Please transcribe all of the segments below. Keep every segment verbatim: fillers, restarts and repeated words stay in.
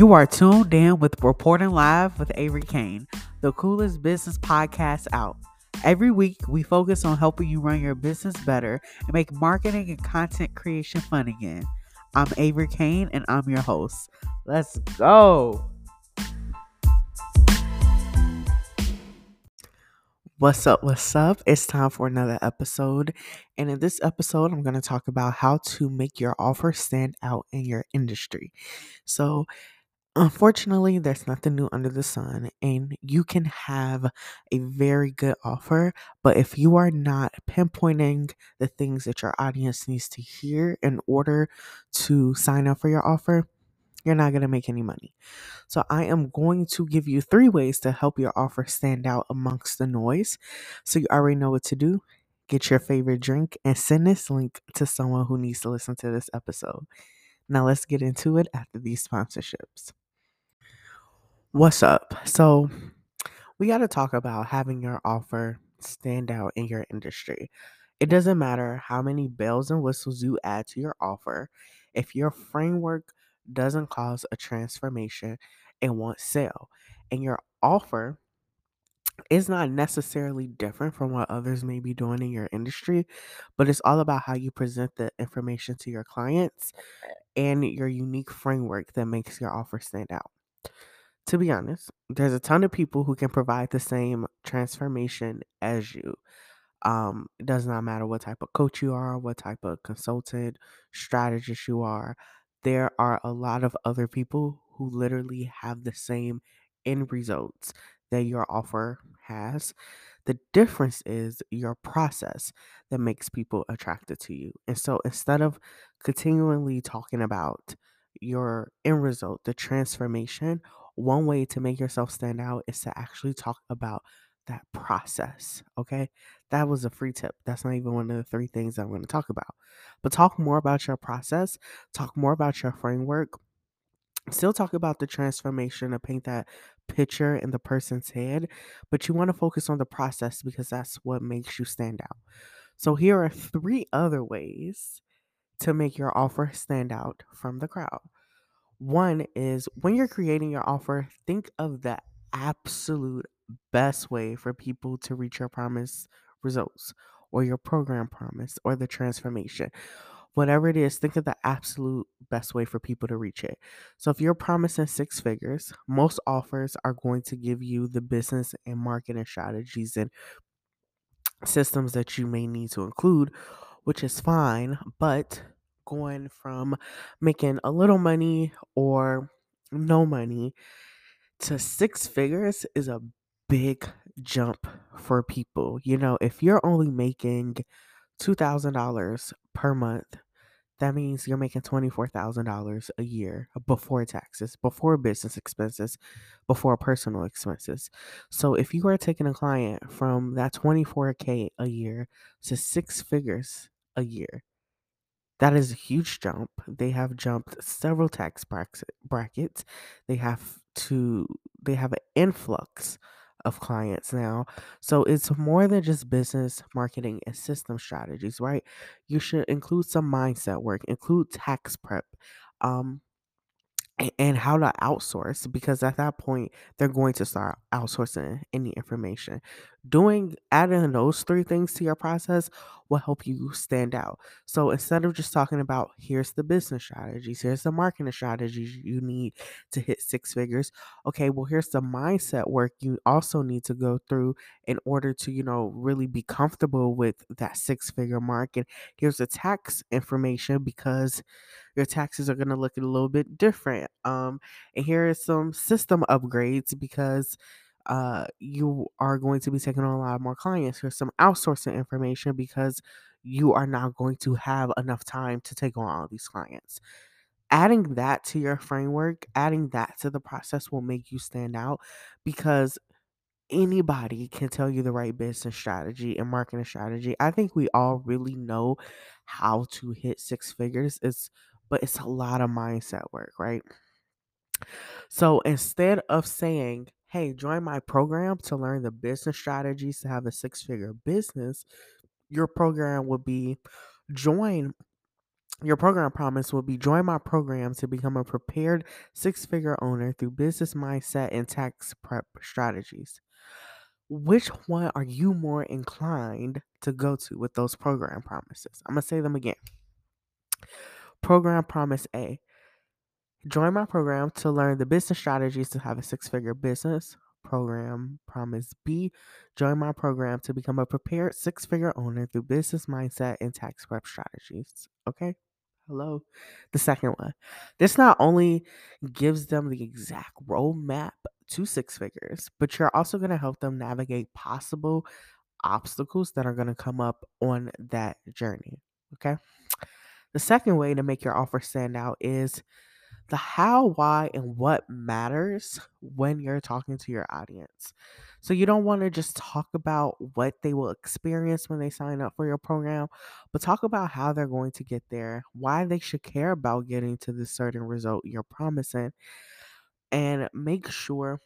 You are tuned in with Reporting Live with Avery Kane, the coolest business podcast out. Every week, we focus on helping you run your business better and make marketing and content creation fun again. I'm Avery Kane, and I'm your host. Let's go. What's up? What's up? It's time for another episode. And in this episode, I'm going to talk about how to make your offer stand out in your industry. So, unfortunately, there's nothing new under the sun, and you can have a very good offer, but if you are not pinpointing the things that your audience needs to hear in order to sign up for your offer, you're not going to make any money. So I am going to give you three ways to help your offer stand out amongst the noise. So you already know what to do. Get your favorite drink and send this link to someone who needs to listen to this episode. Now let's get into it after these sponsorships. What's up? So we got to talk about having your offer stand out in your industry. It doesn't matter how many bells and whistles you add to your offer. If your framework doesn't cause a transformation, it won't sell. And your offer is not necessarily different from what others may be doing in your industry, but it's all about how you present the information to your clients and your unique framework that makes your offer stand out. To be honest, there's a ton of people who can provide the same transformation as you. Um, it does not matter what type of coach you are, what type of consultant, strategist you are. There are a lot of other people who literally have the same end results that your offer has. The difference is your process that makes people attracted to you. And so instead of continually talking about your end result, the transformation, one way to make yourself stand out is to actually talk about that process. Okay. That was a free tip. That's not even one of the three things I'm going to talk about, but talk more about your process, talk more about your framework, still talk about the transformation and paint that picture in the person's head, but you want to focus on the process because that's what makes you stand out. So here are three other ways to make your offer stand out from the crowd. One is when you're creating your offer, think of the absolute best way for people to reach your promised results or your program promise or the transformation. Whatever it is, think of the absolute best way for people to reach it. So if you're promising six figures, most offers are going to give you the business and marketing strategies and systems that you may need to include, which is fine, but going from making a little money or no money to six figures is a big jump for people. You know, if you're only making two thousand dollars per month, that means you're making twenty-four thousand dollars a year before taxes, before business expenses, before personal expenses. So if you are taking a client from that twenty-four K a year to six figures a year, that is a huge jump. They have jumped several tax brackets. They have to, they have an influx of clients now. So it's more than just business, marketing, and system strategies, right? You should include some mindset work, include tax prep, um, and how to outsource, because at that point, they're going to start outsourcing any information. Doing, adding those three things to your process will help you stand out. So instead of just talking about, here's the business strategies, here's the marketing strategies you need to hit six figures. Okay, well, here's the mindset work you also need to go through in order to, you know, really be comfortable with that six figure mark. And here's the tax information, because your taxes are going to look a little bit different. Um, and here are some system upgrades because uh, you are going to be taking on a lot more clients. Here's some outsourcing information because you are not going to have enough time to take on all these clients. Adding that to your framework, adding that to the process will make you stand out, because anybody can tell you the right business strategy and marketing strategy. I think we all really know how to hit six figures. It's But it's a lot of mindset work, right? So instead of saying, hey, join my program to learn the business strategies to have a six-figure business, your program would be join Your program promise will be join my program to become a prepared six-figure owner through business mindset and tax prep strategies. Which one are you more inclined to go to with those program promises? I'm going to say them again. Program promise A. Join my program to learn the business strategies to have a six-figure business. Program promise B. Join my program to become a prepared six-figure owner through business mindset and tax prep strategies. Okay? Hello. The second one. This not only gives them the exact roadmap to six figures, but you're also going to help them navigate possible obstacles that are going to come up on that journey. Okay. The second way to make your offer stand out is the how, why, and what matters when you're talking to your audience. So you don't want to just talk about what they will experience when they sign up for your program, but talk about how they're going to get there, why they should care about getting to the certain result you're promising, and make sure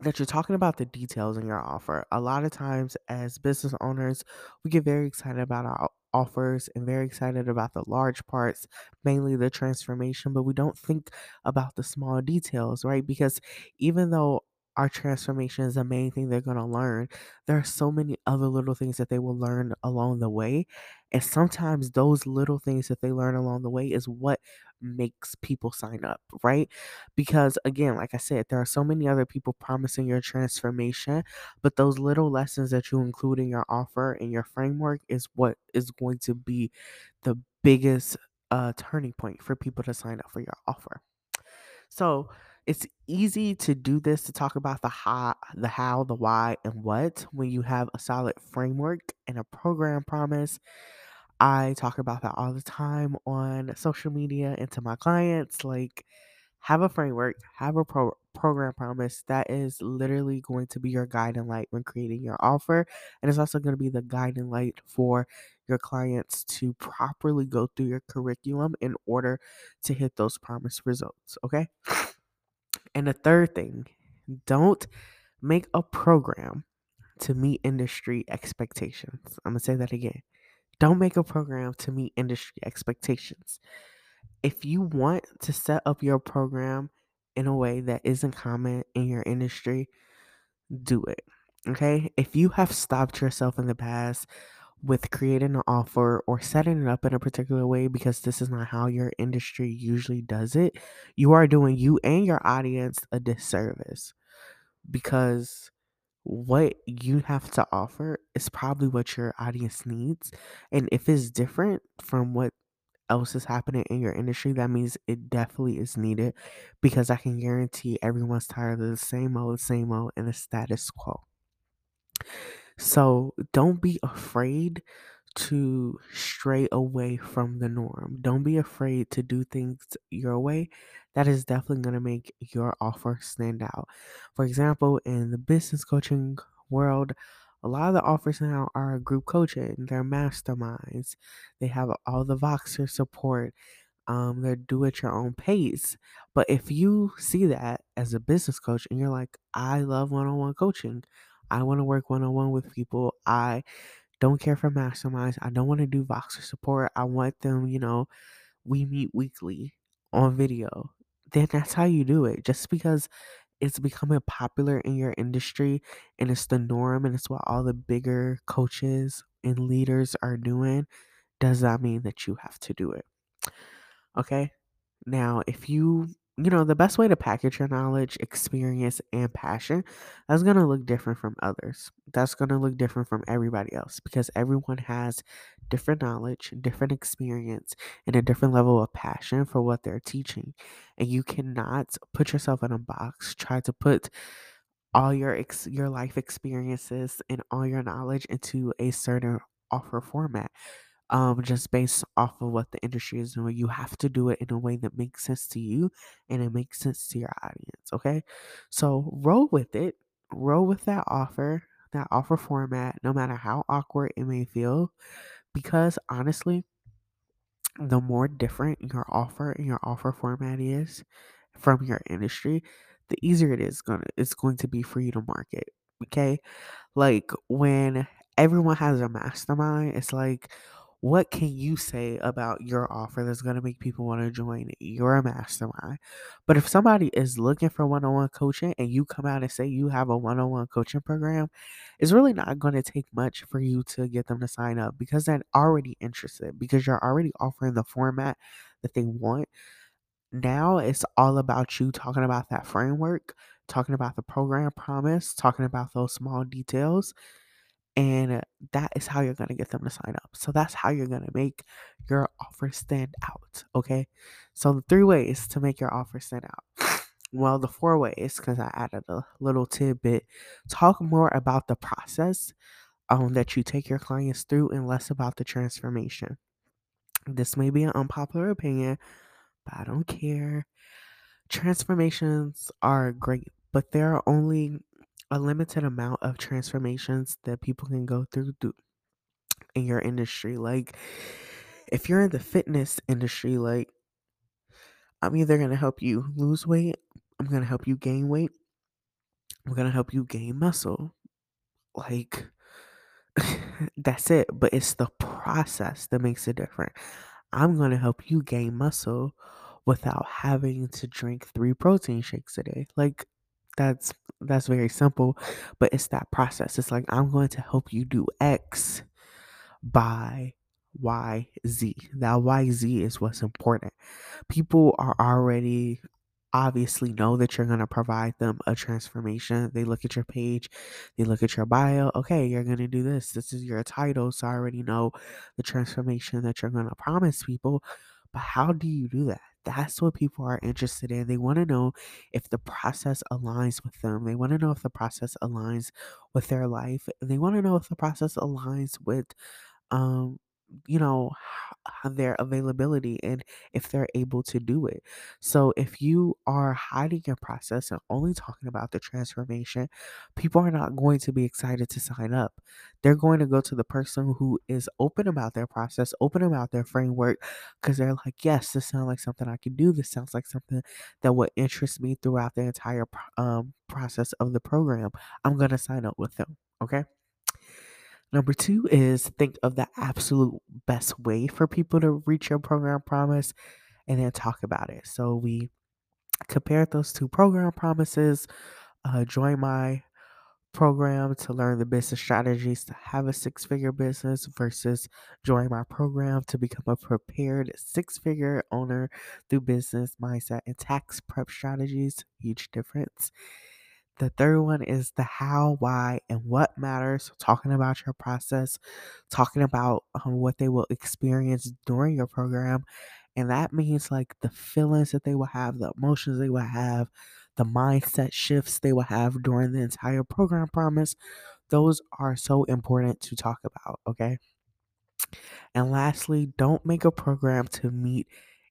that you're talking about the details in your offer. A lot of times as business owners, we get very excited about our offers and very excited about the large parts, mainly the transformation, but we don't think about the small details, right? Because even though our transformation is the main thing they're going to learn, there are so many other little things that they will learn along the way. And sometimes those little things that they learn along the way is what makes people sign up, right? Because again, like I said, there are so many other people promising your transformation, but those little lessons that you include in your offer and your framework is what is going to be the biggest uh, turning point for people to sign up for your offer. So it's easy to do this, to talk about the how, the how, the why, and what when you have a solid framework and a program promise. I talk about that all the time on social media and to my clients. Like, have a framework, have a pro- program promise. That is literally going to be your guiding light when creating your offer. And it's also going to be the guiding light for your clients to properly go through your curriculum in order to hit those promised results. Okay. And the third thing, don't make a program to meet industry expectations. I'm going to say that again. Don't make a program to meet industry expectations. If you want to set up your program in a way that isn't common in your industry, do it. Okay? If you have stopped yourself in the past with creating an offer or setting it up in a particular way because this is not how your industry usually does it, you are doing you and your audience a disservice, because what you have to offer is probably what your audience needs. And if it's different from what else is happening in your industry, that means it definitely is needed, because I can guarantee everyone's tired of the same old, same old, and the status quo. So don't be afraid to stray away from the norm. Don't be afraid to do things your way. That is definitely going to make your offer stand out. For example, in the business coaching world, a lot of the offers now are group coaching. They're masterminds. They have all the Voxer support. Um, they're do at your own pace. But if you see that as a business coach and you're like, I love one-on-one coaching, I want to work one-on-one with people, I don't care for masterminds, I don't want to do Voxer support, I want them, you know, we meet weekly on video, then that's how you do it. Just because it's becoming popular in your industry and it's the norm and it's what all the bigger coaches and leaders are doing, does not mean that you have to do it. Okay? Now, if you You know, the best way to package your knowledge, experience, and passion, that's going to look different from others. That's going to look different from everybody else, because everyone has different knowledge, different experience, and a different level of passion for what they're teaching. And you cannot put yourself in a box, try to put all your ex- your life experiences and all your knowledge into a certain offer format. Um, just based off of what the industry is doing. You have to do it in a way that makes sense to you and it makes sense to your audience, okay? So roll with it. Roll with that offer, that offer format, no matter how awkward it may feel, because honestly, the more different your offer and your offer format is from your industry, the easier it is gonna, it's going to be for you to market, okay? Like when everyone has a mastermind, it's like, What can you say about your offer that's going to make people want to join your mastermind? But if somebody is looking for one-on-one coaching and you come out and say you have a one-on-one coaching program, it's really not going to take much for you to get them to sign up because they're already interested, because you're already offering the format that they want. Now it's all about you talking about that framework, talking about the program promise, talking about those small details. And that is how you're going to get them to sign up. So that's how you're going to make your offer stand out, okay? So the three ways to make your offer stand out. Well, the four ways, because I added a little tidbit. Talk more about the process um, that you take your clients through and less about the transformation. This may be an unpopular opinion, but I don't care. Transformations are great, but there are only a limited amount of transformations that people can go through, through in your industry. Like, if you're in the fitness industry, like, I'm either going to help you lose weight, I'm going to help you gain weight, I'm going to help you gain muscle. Like, that's it. But it's the process that makes it different. I'm going to help you gain muscle without having to drink three protein shakes a day. Like, That's that's very simple, but it's that process. It's like, I'm going to help you do X by Y, Z. That Y, Z is what's important. People are already obviously know that you're going to provide them a transformation. They look at your page, they look at your bio. Okay, you're going to do this. This is your title. So I already know the transformation that you're going to promise people. But how do you do that? That's what people are interested in. They want to know if the process aligns with them. They want to know if the process aligns with their life. And they want to know if the process aligns with, um, you know, their availability and if they're able to do it. So if you are hiding your process and only talking about the transformation, people are not going to be excited to sign up. They're going to go to the person who is open about their process, open about their framework, because they're like, yes, this sounds like something I can do. This sounds like something that would interest me throughout the entire um, process of the program. I'm going to sign up with them. Okay. Number two is think of the absolute best way for people to reach your program promise and then talk about it. So we compared those two program promises. Uh, join my program to learn the business strategies to have a six-figure business versus join my program to become a prepared six-figure owner through business mindset and tax prep strategies. Huge difference. The third one is the how, why, and what matters. So talking about your process, talking about um, what they will experience during your program. And that means like the feelings that they will have, the emotions they will have, the mindset shifts they will have during the entire program promise. Those are so important to talk about, okay? And lastly, don't make a program to meet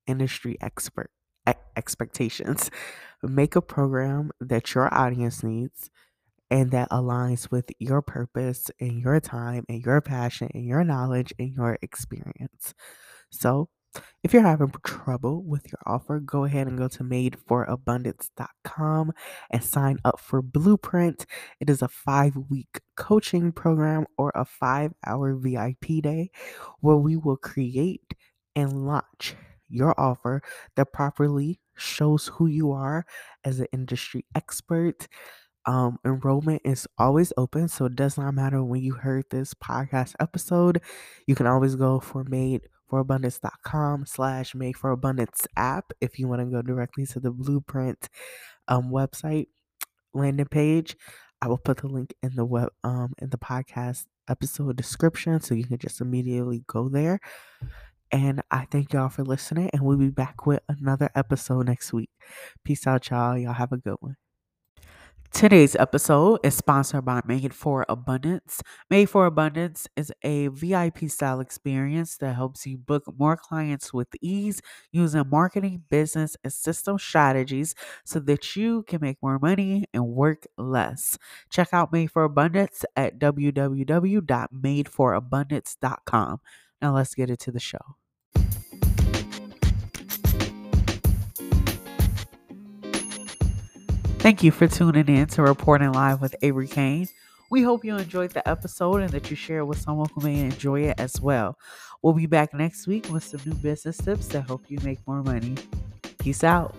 industry expert expectations. Make a program that your audience needs and that aligns with your purpose and your time and your passion and your knowledge and your experience. So if you're having trouble with your offer, go ahead and go to made for abundance dot com and sign up for Blueprint. It is a five-week coaching program or a five-hour V I P day where we will create and launch your offer that properly shows who you are as an industry expert. Um, enrollment is always open, so it does not matter when you heard this podcast episode. You can always go for made for abundance dot com slash made for abundance app if you want to go directly to the Blueprint um, website landing page. I will put the link in the web um, in the podcast episode description, so you can just immediately go there. And I thank y'all for listening, and we'll be back with another episode next week. Peace out, y'all. Y'all have a good one. Today's episode is sponsored by Made for Abundance. Made for Abundance is a V I P-style experience that helps you book more clients with ease using marketing, business, and system strategies so that you can make more money and work less. Check out Made for Abundance at w w w dot made for abundance dot com. Now let's get into the show. Thank you for tuning in to Reporting Live with Avery Kane. We hope you enjoyed the episode and that you share it with someone who may enjoy it as well. We'll be back next week with some new business tips to help you make more money. Peace out.